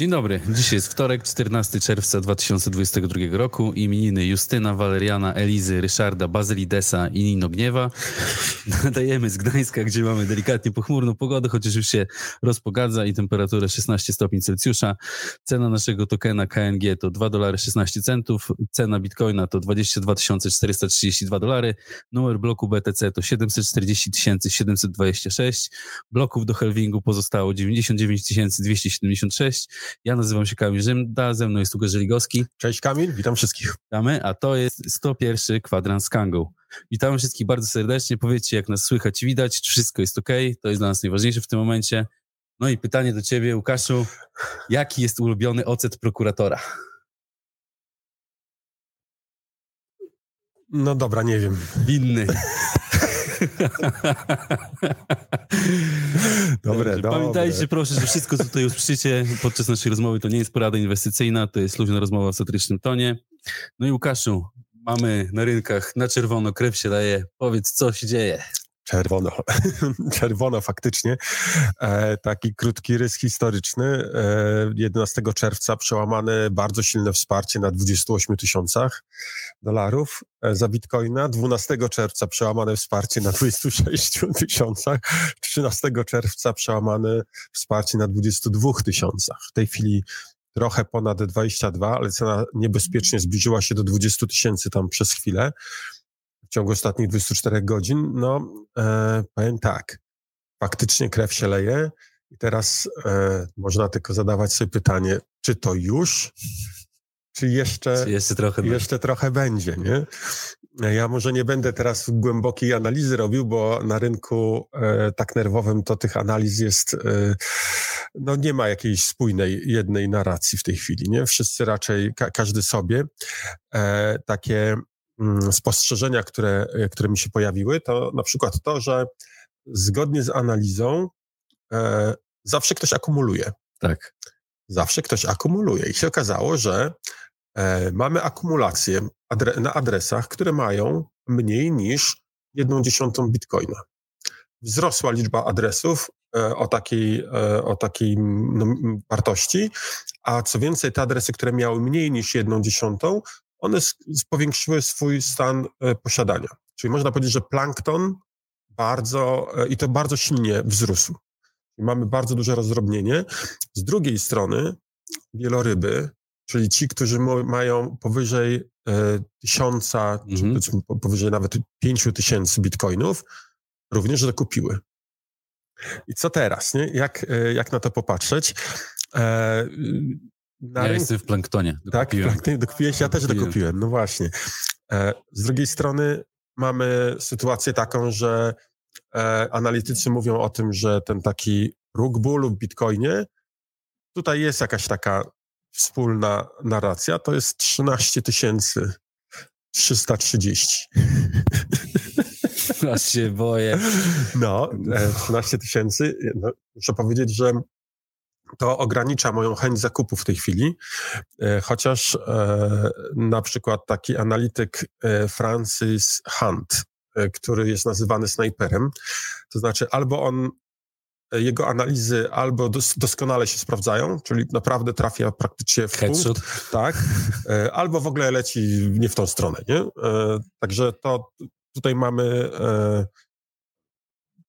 Dzień dobry. Dziś jest wtorek, 14 czerwca 2022 roku. Imieniny Justyna, Waleriana, Elizy, Ryszarda, Bazylidesa i Ninogniewa. Nadajemy z Gdańska, gdzie mamy delikatnie pochmurną pogodę, chociaż już się rozpogadza i temperaturę 16 stopni Celsjusza. Cena naszego tokena KNG to $2,16, cena bitcoina to $22,432, numer bloku BTC to 740,726, bloków do halvingu pozostało 99,276. Ja nazywam się Kamil Rzymda, ze mną jest Łukasz Żeligowski. Cześć Kamil, witam wszystkich. Witamy, a to jest 101 kwadrans z Kangą. Witamy wszystkich bardzo serdecznie, powiedzcie jak nas słychać i widać, czy wszystko jest ok, to jest dla nas najważniejsze w tym momencie. No i pytanie do ciebie, Łukaszu, jaki jest ulubiony ocet prokuratora? No dobra, nie wiem. Winny. Dobre. Pamiętajcie proszę, że wszystko co tutaj usłyszycie podczas naszej rozmowy to nie jest porada inwestycyjna, to jest luźna rozmowa o satyrycznym tonie. No i Łukaszu, mamy na rynkach, na czerwono krew się daje, powiedz co się dzieje. Czerwono faktycznie. Taki krótki rys historyczny. 11 czerwca przełamane bardzo silne wsparcie na $28,000 za bitcoina. 12 czerwca przełamane wsparcie na $26,000. 13 czerwca przełamane wsparcie na $22,000. W tej chwili trochę ponad 22, ale cena niebezpiecznie zbliżyła się do 20,000 tam przez chwilę. W ciągu ostatnich 24 godzin, powiem tak, faktycznie krew się leje i teraz można tylko zadawać sobie pytanie, czy to już, czy jeszcze trochę będzie, nie? Ja może nie będę teraz głębokiej analizy robił, bo na rynku tak nerwowym to tych analiz jest, nie ma jakiejś spójnej jednej narracji w tej chwili, nie? Wszyscy raczej, każdy sobie takie spostrzeżenia, które mi się pojawiły, to na przykład to, że zgodnie z analizą zawsze ktoś akumuluje. Tak. Zawsze ktoś akumuluje i się okazało, że mamy akumulację na adresach, które mają mniej niż 0,1 bitcoina. Wzrosła liczba adresów o takiej wartości, a co więcej te adresy, które miały mniej niż 0,1, one powiększyły swój stan posiadania. Czyli można powiedzieć, że plankton bardzo silnie wzrósł. Mamy bardzo duże rozdrobnienie. Z drugiej strony wieloryby, czyli ci, którzy mają powyżej 1000, czy powyżej nawet 5000 bitcoinów, również dokupiły. I co teraz, nie? Jak na to popatrzeć? Jestem w planktonie. Dokupiłeś, ja też dokupiłem, no właśnie. Z drugiej strony mamy sytuację taką, że analitycy mówią o tym, że ten taki róg bólu w bitcoinie, tutaj jest jakaś taka wspólna narracja, to jest 13,330. Aż się boję. 13,000. No, muszę powiedzieć, że to ogranicza moją chęć zakupu w tej chwili, chociaż na przykład taki analityk Francis Hunt, który jest nazywany snajperem, to znaczy albo jego analizy albo doskonale się sprawdzają, czyli naprawdę trafia praktycznie w punkt, tak, albo w ogóle leci nie w tą stronę, nie? Także to tutaj mamy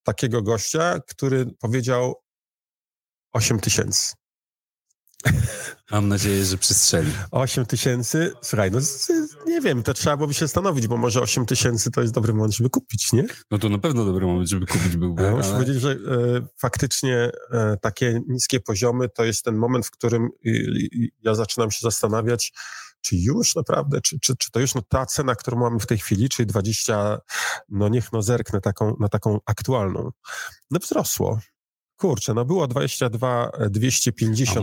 takiego gościa, który powiedział 8,000. Mam nadzieję, że przestrzeli. 8,000, słuchaj, nie wiem, to trzeba byłoby się zastanowić, bo może 8,000 to jest dobry moment, żeby kupić, nie? No to na pewno dobry moment, żeby kupić byłby. Ale muszę powiedzieć, że faktycznie takie niskie poziomy to jest ten moment, w którym ja zaczynam się zastanawiać, czy już naprawdę, czy to już ta cena, którą mamy w tej chwili, czyli 20, zerknę na taką aktualną, wzrosło. Kurczę, było 22,250.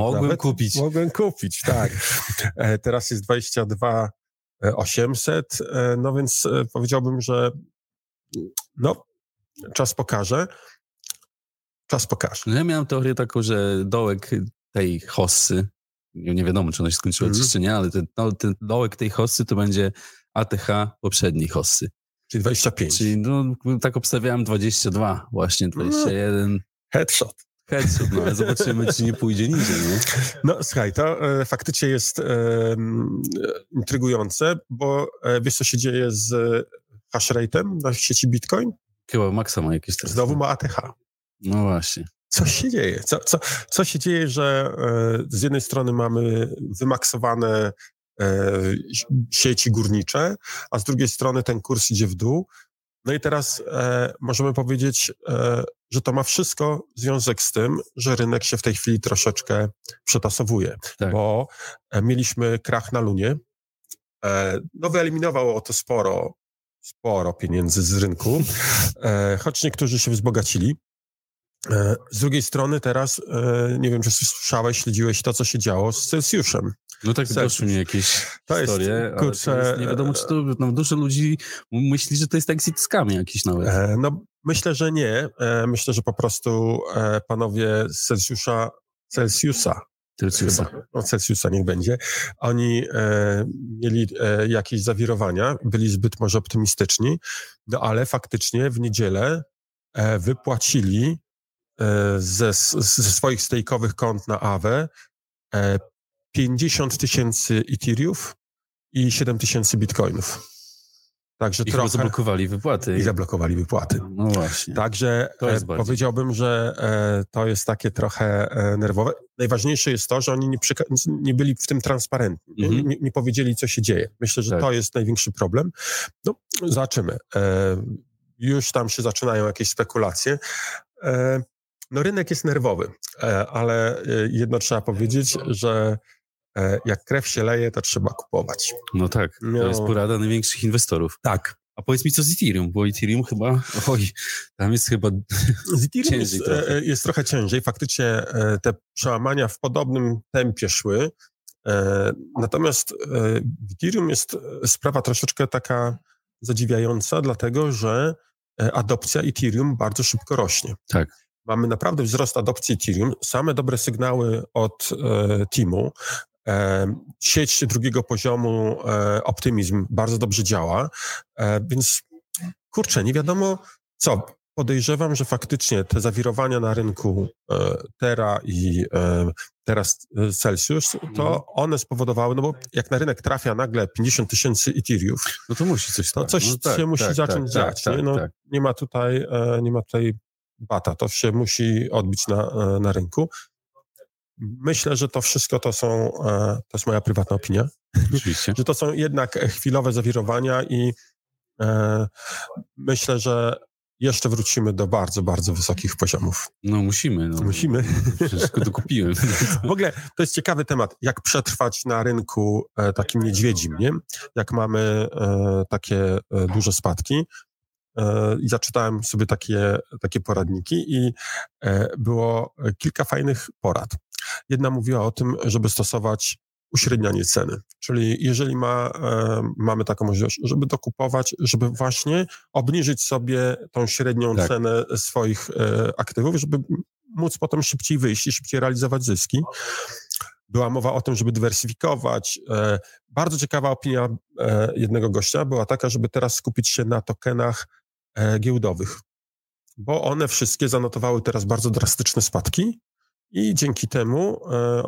Mogłem kupić, tak. Teraz jest 22,800, więc powiedziałbym, że czas pokaże. Ja miałem teorię taką, że dołek tej hossy, nie wiadomo, czy ona się skończyła czy nie, ale ten dołek tej hossy to będzie ATH poprzedniej hossy. Czyli 25. Czyli tak obstawiałem 22, właśnie 21. Headshot. Headshot, no ale zobaczymy, czy nie pójdzie nigdzie. Nie? No słuchaj, to faktycznie jest intrygujące, bo wiesz, co się dzieje z hash rate'em na sieci Bitcoin? Chyba maksa ma jakieś teraz. Znowu ma ATH. No właśnie. Co się dzieje? Co się dzieje, że z jednej strony mamy wymaksowane sieci górnicze, a z drugiej strony ten kurs idzie w dół. No i teraz możemy powiedzieć, że to ma wszystko związek z tym, że rynek się w tej chwili troszeczkę przetasowuje, tak. Bo mieliśmy krach na Lunie. No wyeliminowało to sporo pieniędzy z rynku, choć niektórzy się wzbogacili. Z drugiej strony teraz, nie wiem, czy słyszałeś, śledziłeś to, co się działo z Celsiusem. No tak, doszły mi jakieś historie, kurczę, ale to jest, nie wiadomo, czy to dużo ludzi myśli, że to jest exit scam jakiś nawet. No myślę, że nie. Myślę, że po prostu panowie z Celsiusa niech będzie. Oni mieli jakieś zawirowania, byli zbyt może optymistyczni, no ale faktycznie w niedzielę wypłacili ze swoich stejkowych kont na Aave 50 000 Ethereów i 7 000 bitcoinów. Także trochę zablokowali wypłaty. I zablokowali wypłaty. No właśnie. Także powiedziałbym, że to jest takie trochę nerwowe. Najważniejsze jest to, że oni nie byli w tym transparentni. Mm-hmm. Nie powiedzieli, co się dzieje. Myślę, że to jest największy problem. No, zobaczymy. Już tam się zaczynają jakieś spekulacje. No rynek jest nerwowy, ale jedno trzeba powiedzieć, że jak krew się leje, to trzeba kupować. No tak, to jest porada największych inwestorów. Tak. A powiedz mi, co z Ethereum, bo Ethereum chyba, tam jest chyba ciężej trochę. Jest trochę ciężej, faktycznie te przełamania w podobnym tempie szły, natomiast w Ethereum jest sprawa troszeczkę taka zadziwiająca, dlatego że adopcja Ethereum bardzo szybko rośnie. Tak. Mamy naprawdę wzrost adopcji Ethereum, same dobre sygnały od teamu, sieć drugiego poziomu, optymizm bardzo dobrze działa, więc kurczę, nie wiadomo co. Podejrzewam, że faktycznie te zawirowania na rynku Tera i teraz Celsius, to one spowodowały, no bo jak na rynek trafia nagle 50 000 Ethereów, no to musi coś tam. No coś się musi zacząć dziać. Nie ma tutaj bata, to się musi odbić na rynku. Myślę, że to wszystko to jest moja prywatna opinia. Oczywiście. Że to są jednak chwilowe zawirowania i myślę, że jeszcze wrócimy do bardzo, bardzo wysokich poziomów. No musimy. No. Musimy. Wszystko dokupiłem. W ogóle to jest ciekawy temat, jak przetrwać na rynku takim niedźwiedzim, nie? Jak mamy takie duże spadki. I zaczytałem sobie takie poradniki i było kilka fajnych porad. Jedna mówiła o tym, żeby stosować uśrednianie ceny, czyli jeżeli mamy taką możliwość, żeby dokupować, żeby właśnie obniżyć sobie tą średnią cenę swoich aktywów, żeby móc potem szybciej wyjść i szybciej realizować zyski. Była mowa o tym, żeby dywersyfikować. Bardzo ciekawa opinia jednego gościa była taka, żeby teraz skupić się na tokenach giełdowych, bo one wszystkie zanotowały teraz bardzo drastyczne spadki i dzięki temu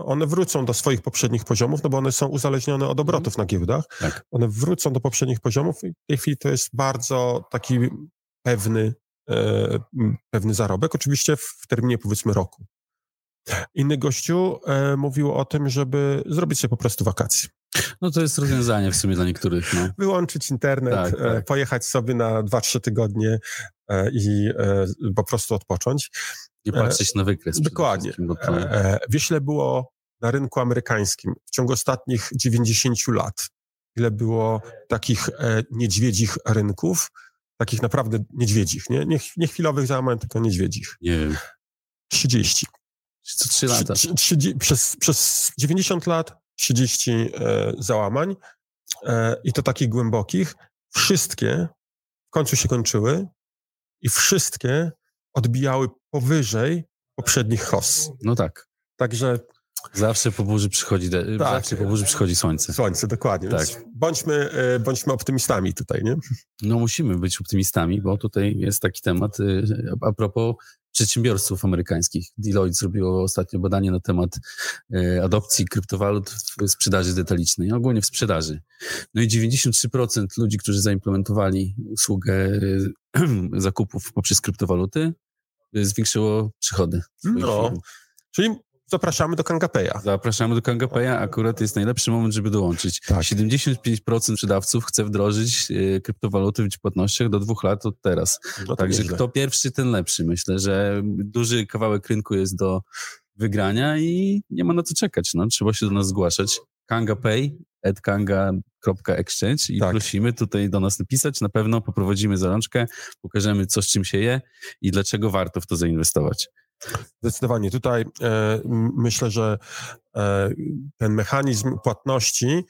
one wrócą do swoich poprzednich poziomów, no bo one są uzależnione od obrotów na giełdach. Tak. One wrócą do poprzednich poziomów i w tej chwili to jest bardzo taki pewny zarobek, oczywiście w terminie powiedzmy roku. Inny gościu mówił o tym, żeby zrobić sobie po prostu wakacje. No to jest rozwiązanie w sumie dla niektórych. No. Wyłączyć internet, pojechać sobie na 2-3 tygodnie i po prostu odpocząć. Nie patrzeć na wykres. Dokładnie. Wiesz, ile było na rynku amerykańskim w ciągu ostatnich 90 lat? Ile było takich niedźwiedzich rynków? Takich naprawdę niedźwiedzich, nie chwilowych załamań, tylko niedźwiedzich. Nie wiem. 30. Co 3 lata. Przez 90 lat 30 załamań i to takich głębokich. Wszystkie w końcu się kończyły i wszystkie odbijały powyżej poprzednich hoss. No tak. Także Zawsze po burzy przychodzi, zawsze po burzy przychodzi słońce. Słońce, dokładnie. Tak. Więc bądźmy optymistami tutaj, nie? No musimy być optymistami, bo tutaj jest taki temat a propos przedsiębiorców amerykańskich. Deloitte zrobiło ostatnio badanie na temat adopcji kryptowalut w sprzedaży detalicznej, ogólnie w sprzedaży. No i 93% ludzi, którzy zaimplementowali usługę zakupów poprzez kryptowaluty, zwiększyło przychody. No, czyli zapraszamy do Kanga Paya. Zapraszamy do Kanga Paya, akurat jest najlepszy moment, żeby dołączyć. Tak. 75% sprzedawców chce wdrożyć kryptowaluty w płatnościach do 2 lat od teraz. No także kto pierwszy, ten lepszy. Myślę, że duży kawałek rynku jest do wygrania i nie ma na co czekać. No, trzeba się do nas zgłaszać. Kanga Pay @kanga.exchange i prosimy tutaj do nas napisać. Na pewno poprowadzimy zalążkę, pokażemy co z czym się je i dlaczego warto w to zainwestować. Zdecydowanie. Tutaj myślę, że ten mechanizm płatności,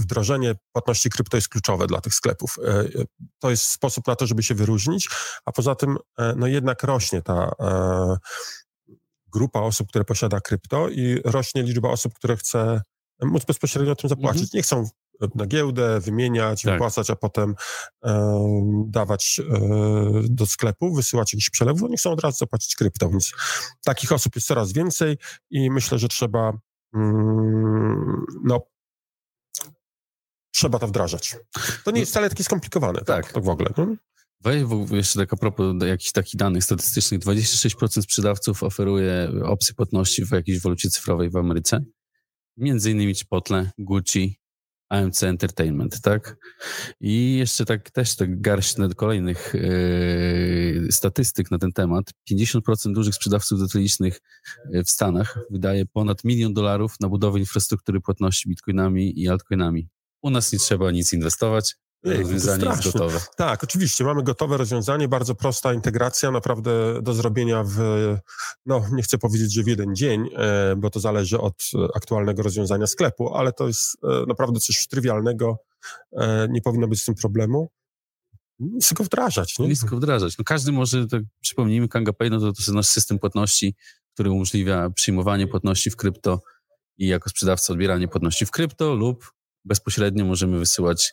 wdrożenie płatności krypto jest kluczowe dla tych sklepów. To jest sposób na to, żeby się wyróżnić, a poza tym no jednak rośnie ta grupa osób, które posiada krypto i rośnie liczba osób, które chce móc bezpośrednio o tym zapłacić. Mhm. Nie chcą na giełdę wymieniać, wypłacać, a potem dawać do sklepu, wysyłać jakiś przelew. Oni chcą od razu zapłacić krypto, więc takich osób jest coraz więcej i myślę, że trzeba to wdrażać. To nie jest wcale takie skomplikowane. Tak w ogóle. No? Jeszcze tak a propos jakichś takich danych statystycznych, 26% sprzedawców oferuje opcje płatności w jakiejś walucie cyfrowej w Ameryce. Między innymi Chipotle, Gucci, AMC Entertainment, tak? I jeszcze tak garść kolejnych statystyk na ten temat. 50% dużych sprzedawców detalicznych w Stanach wydaje ponad $1 milion na budowę infrastruktury płatności bitcoinami i altcoinami. U nas nie trzeba nic inwestować. Rozwiązanie jest gotowe. Tak, oczywiście, mamy gotowe rozwiązanie, bardzo prosta integracja, naprawdę do zrobienia nie chcę powiedzieć, że w jeden dzień, bo to zależy od aktualnego rozwiązania sklepu, ale to jest naprawdę coś trywialnego, nie powinno być z tym problemu. Nisko wdrażać. Nie? Nisko wdrażać. No każdy może, tak przypomnijmy, Kanga Pay, no to jest nasz system płatności, który umożliwia przyjmowanie płatności w krypto i jako sprzedawca odbieranie płatności w krypto lub bezpośrednio możemy wysyłać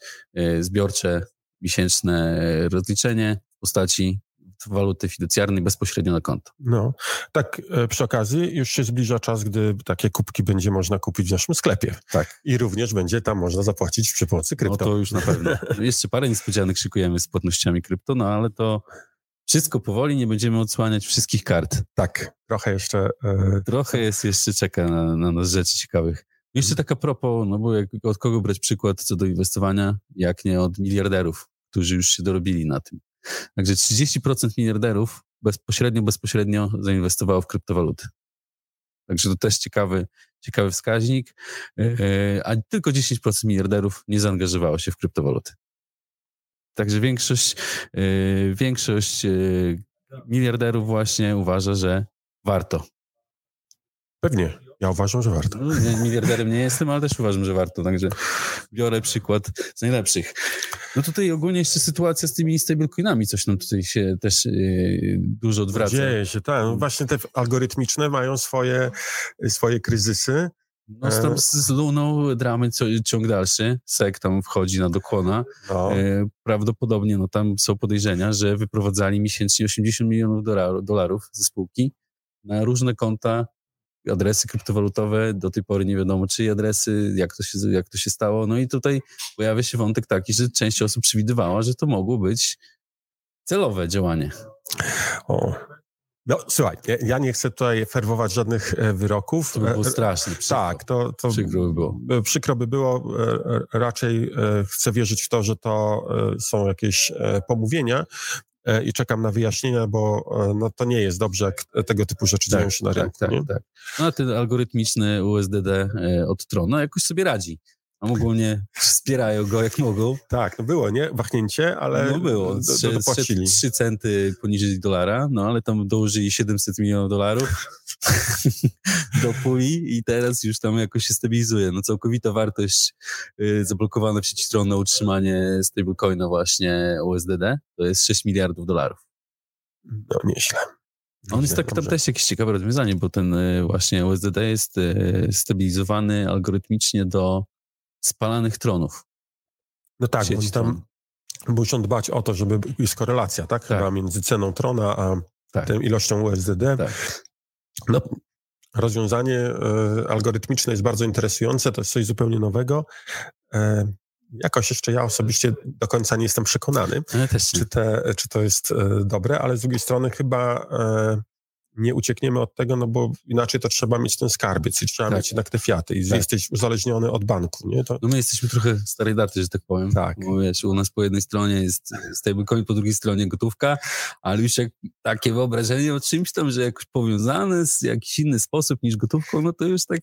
zbiorcze, miesięczne rozliczenie w postaci waluty fiducjarnej bezpośrednio na konto. No, tak przy okazji już się zbliża czas, gdy takie kubki będzie można kupić w naszym sklepie. Tak. I również będzie tam można zapłacić przy pomocy krypto. No to już na pewno. Jeszcze parę niespodzianek szykujemy z płatnościami krypto, no ale to wszystko powoli, nie będziemy odsłaniać wszystkich kart. Tak, trochę jeszcze... Trochę jest jeszcze, czeka na nas rzeczy ciekawych. Jeszcze taka propos, no bo od kogo brać przykład co do inwestowania, jak nie od miliarderów, którzy już się dorobili na tym. Także 30% miliarderów bezpośrednio zainwestowało w kryptowaluty. Także to też ciekawy wskaźnik, a tylko 10% miliarderów nie zaangażowało się w kryptowaluty. Także większość miliarderów właśnie uważa, że warto. Pewnie. Ja uważam, że warto. Miliarderem nie jestem, ale też uważam, że warto, także biorę przykład z najlepszych. No tutaj ogólnie jeszcze sytuacja z tymi stablecoinami, coś nam tutaj się też dużo odwraca. Dzieje się, tak. No właśnie te algorytmiczne mają swoje kryzysy. No tam z Luną dramy ciąg dalszy, SEC tam wchodzi na dokłona. No. Prawdopodobnie no tam są podejrzenia, że wyprowadzali miesięcznie $80 milionów ze spółki na różne konta, adresy kryptowalutowe, do tej pory nie wiadomo czyje adresy, jak to się stało. No i tutaj pojawia się wątek taki, że część osób przewidywała, że to mogło być celowe działanie. No słuchaj, ja nie chcę tutaj ferwować żadnych wyroków. To by było straszne. Przykro. Tak, to przykro by było. Raczej chcę wierzyć w to, że to są jakieś pomówienia i czekam na wyjaśnienia, bo no, to nie jest dobrze, jak tego typu rzeczy dzieją się na rynku. Tak. No a ten algorytmiczny USDD od Tron, no jakoś sobie radzi. A ogólnie wspierają go jak mogą. Tak, no było, nie? Wahnięcie, ale no było. 3 centy poniżej $1, no ale tam dołożyli $700 milionów do puli i teraz już tam jakoś się stabilizuje. No całkowita wartość zablokowana w sieci Tron na utrzymanie stablecoina właśnie USDD to jest $6 miliardów. No nieźle. On jest tak, tam też jakieś ciekawe rozwiązanie, bo ten właśnie USDD jest stabilizowany algorytmicznie do spalanych tronów. No tak, bo tam muszą dbać o to, żeby jest korelacja, tak? Chyba między ceną trona a tą ilością USDD. Tak. No, rozwiązanie algorytmiczne jest bardzo interesujące, to jest coś zupełnie nowego. Jakoś jeszcze ja osobiście do końca nie jestem przekonany, czy to jest dobre, ale z drugiej strony chyba nie uciekniemy od tego, no bo inaczej to trzeba mieć ten skarbiec i trzeba mieć jednak te fiaty i jesteś uzależniony od banku, nie? To... No my jesteśmy trochę starej daty, że tak powiem. Tak. Bo wiesz, u nas po jednej stronie jest stablecoin, po drugiej stronie gotówka, ale już jak takie wyobrażenie o czymś tam, że jakoś powiązane w jakiś inny sposób niż gotówką, no to już tak...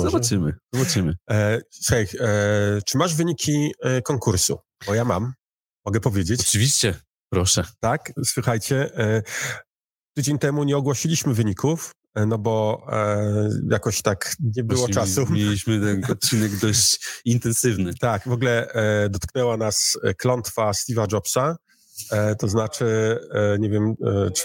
Zobaczymy. Słuchaj, czy masz wyniki konkursu? Bo ja mam, mogę powiedzieć. Oczywiście, proszę. Tak, słuchajcie... Tydzień temu nie ogłosiliśmy wyników, no bo jakoś tak nie było czasu. Mieliśmy ten odcinek dość intensywny. Tak, w ogóle dotknęła nas klątwa Steve'a Jobsa, to znaczy, nie wiem,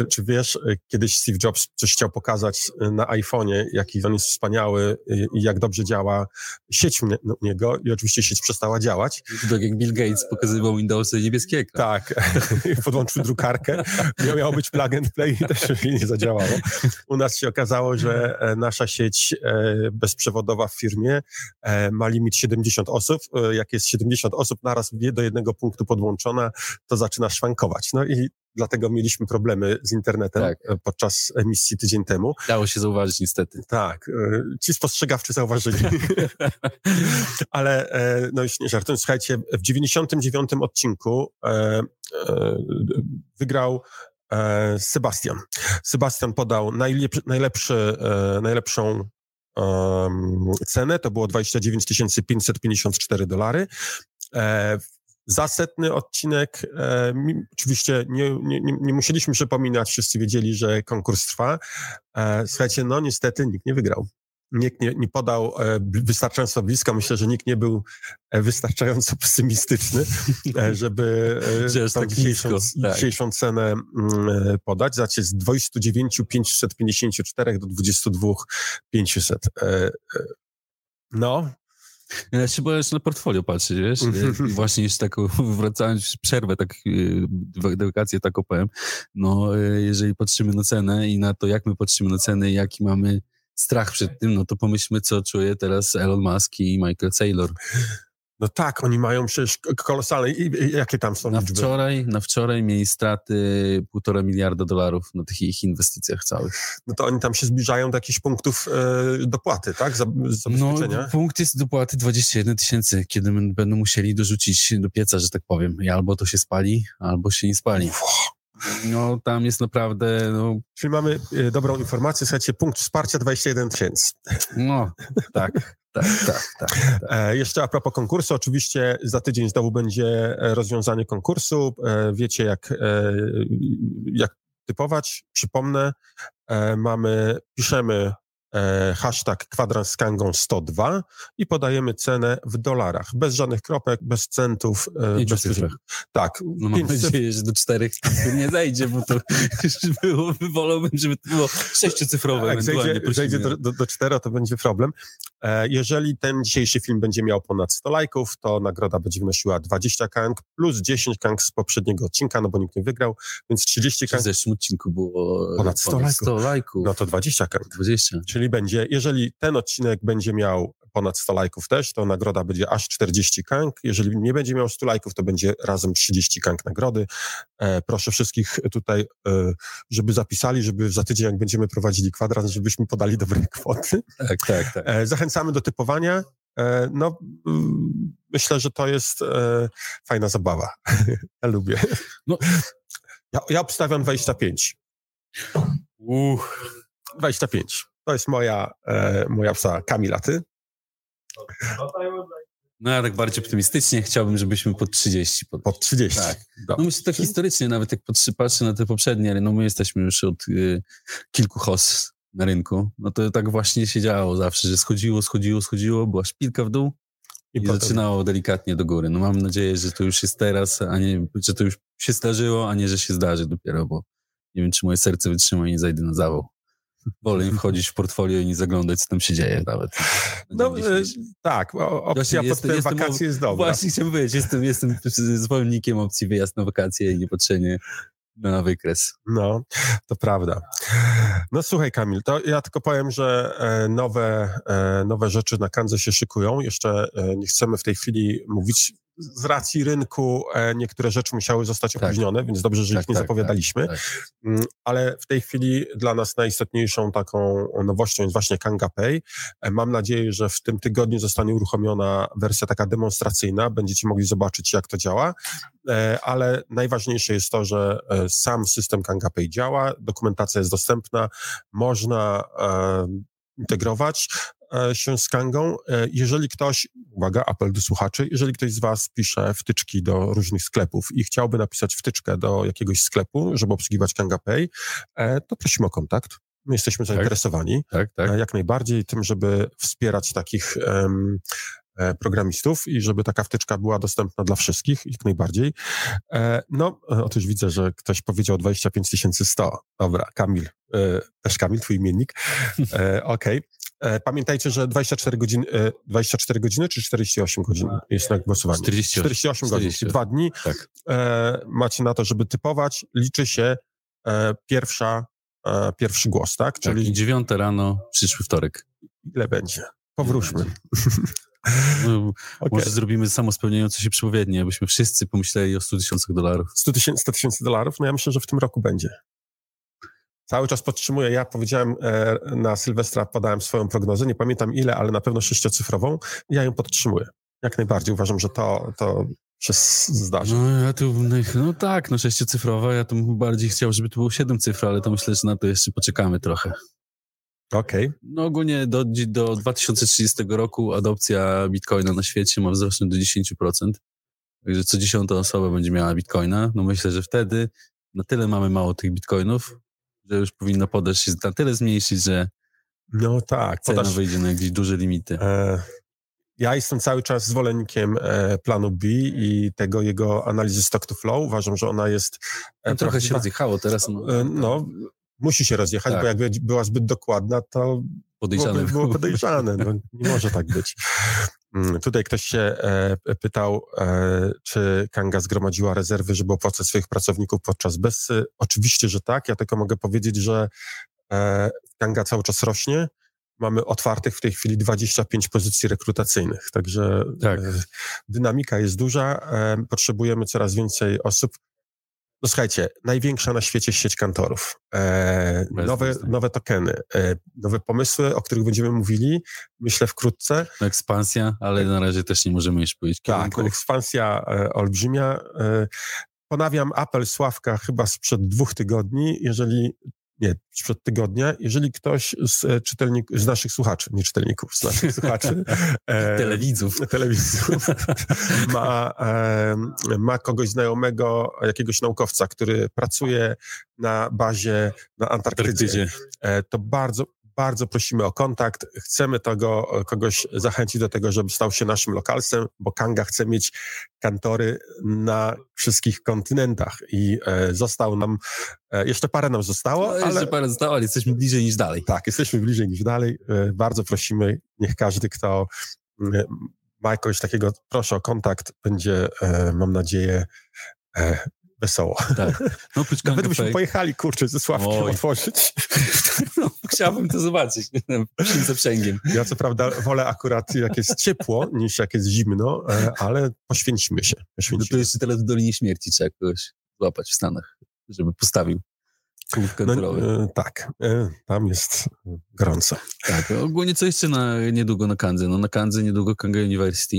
czy wiesz, kiedyś Steve Jobs coś chciał pokazać na iPhone'ie, jaki on jest wspaniały i jak dobrze działa sieć u niego i oczywiście sieć przestała działać. Tak jak Bill Gates pokazywał Windowsy niebieskie. Tak, podłączył drukarkę, miało być plug and play i też nie zadziałało. U nas się okazało, że nasza sieć bezprzewodowa w firmie ma limit 70 osób. Jak jest 70 osób naraz do jednego punktu podłączona, to zaczyna szwankować. No i dlatego mieliśmy problemy z internetem podczas emisji tydzień temu. Dało się zauważyć niestety. Tak, ci spostrzegawczy zauważyli. Ale no już nie żartuję. Słuchajcie, w 99 odcinku wygrał Sebastian. Sebastian podał najlepszą cenę, to było $29,554. Za 100. odcinek, oczywiście nie musieliśmy przypominać, wszyscy wiedzieli, że konkurs trwa. Słuchajcie, no niestety nikt nie wygrał. Nikt nie podał wystarczająco blisko. Myślę, że nikt nie był wystarczająco pesymistyczny, żeby tą dzisiejszą cenę podać. Znaczy z 29,554 do 22,500. No... Ja się boję na portfolio patrzeć, wiesz, właśnie jeszcze taką, wracając przerwę, tak edukację taką powiem, no jeżeli patrzymy na cenę i na to, jak my patrzymy na cenę i jaki mamy strach przed tym, no to pomyślmy, co czuje teraz Elon Musk i Michael Saylor. No tak, oni mają przecież kolosalne, i jakie tam są liczby? Na wczoraj mieli straty $1,5 miliarda na tych ich inwestycjach całych. No to oni tam się zbliżają do jakichś punktów dopłaty, tak? Zabezpieczenia. No punkt jest dopłaty 21,000, kiedy będą musieli dorzucić do pieca, że tak powiem. I albo to się spali, albo się nie spali. Uff. No tam jest naprawdę... No... Czyli mamy dobrą informację, słuchajcie, punkt wsparcia 21,000. No, tak. Jeszcze a propos konkursu, oczywiście za tydzień znowu będzie rozwiązanie konkursu. Wiecie jak typować, przypomnę, piszemy hashtag kwadrans z Kangą 102 i podajemy cenę w dolarach. Bez żadnych kropek, bez centów. Bez cyfr. Tak. No mam nadzieję, że do 4 nie zejdzie, bo to wolałbym, żeby to było 6-cyfrowe. Jak zejdzie do 4, to będzie problem. Jeżeli ten dzisiejszy film będzie miał ponad 100 lajków, to nagroda będzie wynosiła 20 Kang plus 10 Kang z poprzedniego odcinka, no bo nikt nie wygrał, więc 30 Kang. W zeszłym odcinku było ponad 100 lajków. No to 20 Kang. 20. Czyli będzie, jeżeli ten odcinek będzie miał ponad 100 lajków też, to nagroda będzie aż 40 Kang. Jeżeli nie będzie miał 100 lajków, to będzie razem 30 Kang nagrody. Proszę wszystkich tutaj, żeby zapisali, żeby za tydzień, jak będziemy prowadzili kwadrans, żebyśmy podali dobre kwoty. Tak. Zachęcamy do typowania. No, myślę, że to jest fajna zabawa. Ja lubię. No. Ja obstawiam 25. 25. To jest moja psa Kamila, ty? No ja tak bardziej optymistycznie chciałbym, żebyśmy pod 30. Pod 30. Tak. No myślę, tak historycznie nawet jak patrzę na te poprzednie, ale no my jesteśmy już od kilku host na rynku. No to tak właśnie się działo zawsze, że schodziło, była szpilka w dół i zaczynało delikatnie do góry. No mam nadzieję, że to już jest teraz, a nie, że to już się zdarzyło, a nie, że się zdarzy dopiero, bo Nie wiem, czy moje serce wytrzyma i nie zajdę na zawał. Wolę im wchodzić w portfolio i nie zaglądać, co tam się dzieje nawet. No, tak, opcja pod te wakacje jest dobra. Właśnie chciałem powiedzieć, jestem zwolennikiem opcji wyjazd na wakacje i niepotrzebnie na wykres. No, to prawda. No słuchaj Kamil, to ja tylko powiem, że nowe rzeczy na Kandze się szykują. Jeszcze nie chcemy w tej chwili mówić. Z racji rynku niektóre rzeczy musiały zostać opóźnione, więc dobrze, że ich nie zapowiadaliśmy. Tak. Ale w tej chwili dla nas najistotniejszą taką nowością jest właśnie Kanga Pay. Mam nadzieję, że w tym tygodniu zostanie uruchomiona wersja taka demonstracyjna. Będziecie mogli zobaczyć, jak to działa. Ale najważniejsze jest to, że sam system Kanga Pay działa, dokumentacja jest dostępna, można integrować się z Kangą. Jeżeli ktoś, uwaga, apel do słuchaczy, jeżeli ktoś z was pisze wtyczki do różnych sklepów i chciałby napisać wtyczkę do jakiegoś sklepu, żeby obsługiwać Kanga Pay, to prosimy o kontakt. My jesteśmy zainteresowani jak najbardziej tym, żeby wspierać takich programistów i żeby taka wtyczka była dostępna dla wszystkich, jak najbardziej. No, otóż widzę, że ktoś powiedział 25 100. Dobra, Kamil, też Kamil, twój imiennik. Okej. Pamiętajcie, że 24 godziny czy 48 godzin jest na głosowanie? 48 godzin, 2 dni. Tak. Macie na to, żeby typować. Liczy się pierwszy głos, tak? Czyli tak, 9 rano przyszły wtorek. Ile będzie? Powróćmy. No, okay. Może zrobimy samospełniające się przepowiednie, abyśmy wszyscy pomyśleli o $100,000. 100 tysięcy dolarów? No ja myślę, że w tym roku będzie. Cały czas podtrzymuję. Ja powiedziałem na Sylwestra, podałem swoją prognozę, nie pamiętam ile, ale na pewno 6-cyfrową. Ja ją podtrzymuję. Jak najbardziej uważam, że to się zdarzy. No, ja tu, no tak, no 6-cyfrowa. Ja tu bardziej chciał, żeby to było 7 cyfr, ale to myślę, że na to jeszcze poczekamy trochę. Okej. Okay. No ogólnie do 2030 roku adopcja bitcoina na świecie ma wzrosnąć do 10%. Także co 10. osoba będzie miała bitcoina. No myślę, że wtedy na tyle mamy mało tych bitcoinów, że już powinno podaż się na tyle zmniejszyć, że no tak, cena wyjdzie na jakieś duże limity. Ja jestem cały czas zwolennikiem planu B i tego jego analizy stock to flow. Uważam, że ona jest... Trochę się rozjechało teraz. No, musi się rozjechać, tak. Bo jakby była zbyt dokładna, to było podejrzane. No, nie może tak być. Tutaj ktoś się pytał, czy Kanga zgromadziła rezerwy, żeby opłacać swoich pracowników podczas bessy. Oczywiście, że tak. Ja tylko mogę powiedzieć, że Kanga cały czas rośnie. Mamy otwartych w tej chwili 25 pozycji rekrutacyjnych. Także tak. Dynamika jest duża. Potrzebujemy coraz więcej osób. No słuchajcie, największa na świecie sieć kantorów, nowe tokeny, nowe pomysły, o których będziemy mówili, myślę wkrótce. Ekspansja, ale na razie też nie możemy już powiedzieć kierunków. Tak, ekspansja olbrzymia. Ponawiam apel Sławka chyba sprzed 2 tygodni, sprzed tygodnia, jeżeli ktoś z naszych słuchaczy, nie czytelników, z naszych słuchaczy, telewidzów ma kogoś znajomego, jakiegoś naukowca, który pracuje na bazie na Antarktydzie, to bardzo, bardzo prosimy o kontakt. Chcemy kogoś zachęcić do tego, żeby stał się naszym lokalsem, bo Kanga chce mieć kantory na wszystkich kontynentach i został nam, jeszcze parę nam zostało. No, jeszcze parę zostało, ale jesteśmy bliżej niż dalej. Tak, jesteśmy bliżej niż dalej. Bardzo prosimy, niech każdy, kto ma jakoś takiego, proszę o kontakt, będzie, mam nadzieję, wesoło. Tak. No, nawet byśmy pojechali, kurczę, ze Sławkiem otworzyć. No, chciałbym to zobaczyć. Ze sprzęgiem. Ja co prawda wolę akurat, jak jest ciepło, niż jak jest zimno, ale poświęcimy się. No to jeszcze teraz w Dolinie Śmierci trzeba kogoś złapać w Stanach, żeby postawił punkt kontrolowy. No, tak, tam jest gorąco. Tak, ogólnie co jeszcze niedługo na Kandze? No na Kandze niedługo Kanga University.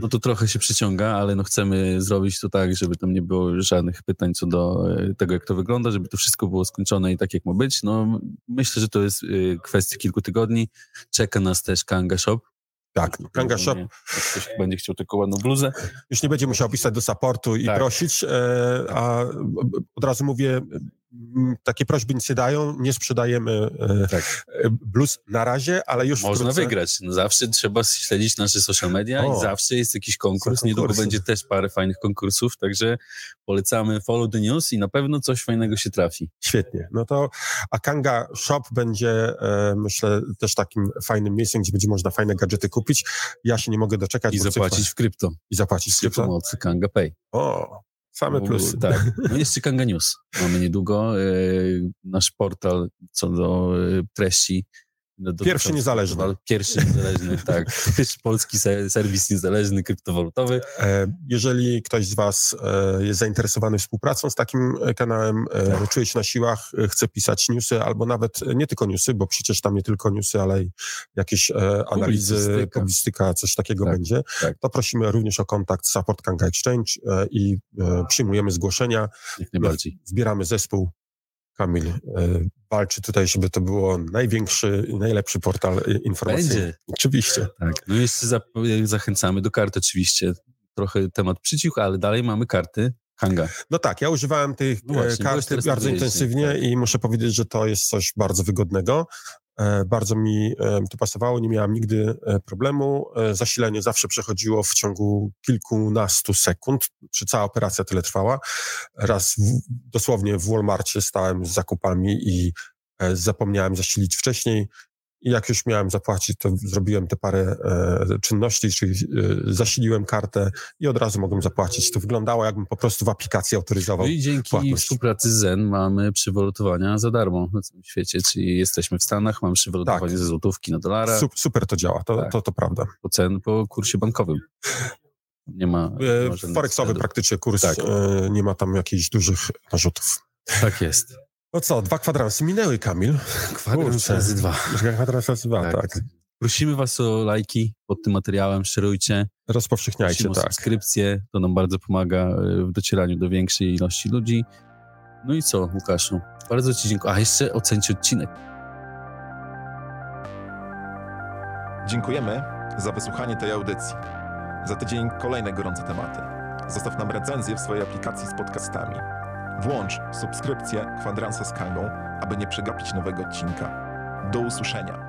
No to trochę się przyciąga, ale no chcemy zrobić to tak, żeby tam nie było żadnych pytań co do tego, jak to wygląda, żeby to wszystko było skończone i tak, jak ma być. No myślę, że to jest kwestia kilku tygodni. Czeka nas też Kanga Shop. Tak, Kanga Shop. Jak ktoś będzie chciał tylko ładną bluzę. Już nie będzie musiał pisać do supportu i prosić, a od razu mówię, takie prośby nic nie dają, nie sprzedajemy bluz na razie, ale już można wkrótce wygrać. No zawsze trzeba śledzić nasze social media i zawsze jest jakiś konkurs. Niedługo będzie też parę fajnych konkursów, także polecamy follow the news i na pewno coś fajnego się trafi. Świetnie. No to a Kanga Shop będzie, myślę, też takim fajnym miejscem, gdzie będzie można fajne gadżety kupić. Ja się nie mogę doczekać. I zapłacić w krypto. I zapłacić w krypto. Przy pomocy Kanga Pay. O, same plusy. Tak. No jeszcze Kanga News. Mamy niedługo nasz portal co do treści. Pierwszy niezależny. Pierwszy niezależny, tak. Pierwszy polski serwis niezależny, kryptowalutowy. Jeżeli ktoś z Was jest zainteresowany współpracą z takim kanałem, czuje się na siłach, chce pisać newsy, albo nawet nie tylko newsy, bo przecież tam nie tylko newsy, ale i jakieś analizy, publicystyka, coś takiego będzie, to prosimy również o kontakt z Support Kanga Exchange i przyjmujemy zgłoszenia. Jak najbardziej. Zbieramy zespół. Kamil walczy tutaj, żeby to było największy i najlepszy portal informacyjny. Będzie. Oczywiście. Tak. No i jeszcze zachęcamy do kart oczywiście. Trochę temat przycichł, ale dalej mamy karty Kanga. No tak, ja używałem tych kart bardzo intensywnie i muszę powiedzieć, że to jest coś bardzo wygodnego. Bardzo mi to pasowało, nie miałem nigdy problemu. Zasilenie zawsze przechodziło w ciągu kilkunastu sekund, czy cała operacja tyle trwała. Raz dosłownie w Walmarcie stałem z zakupami i zapomniałem zasilić wcześniej. I jak już miałem zapłacić, to zrobiłem te parę czynności, czyli zasiliłem kartę i od razu mogłem zapłacić. To wyglądało, jakbym po prostu w aplikacji autoryzował płatność. I dzięki współpracy ZEN mamy przywalutowania za darmo na całym świecie, czyli jesteśmy w Stanach, mamy przywalutowanie ze złotówki na dolara. Super to działa, to prawda. Po kursie bankowym. Nie ma foreksowy praktycznie kurs, nie ma tam jakichś dużych narzutów. Tak jest. No co, 2 kwadranse minęły, Kamil. Kwadrans razy dwa, tak. Prosimy Was o lajki pod tym materiałem, szerujcie. Rozpowszechniajcie, Prosimy o subskrypcję, to nam bardzo pomaga w docieraniu do większej ilości ludzi. No i co, Łukaszu? Bardzo Ci dziękuję. A jeszcze ocencie odcinek. Dziękujemy za wysłuchanie tej audycji. Za tydzień kolejne gorące tematy. Zostaw nam recenzję w swojej aplikacji z podcastami. Włącz subskrypcję Kwadransa z Kangą, aby nie przegapić nowego odcinka. Do usłyszenia.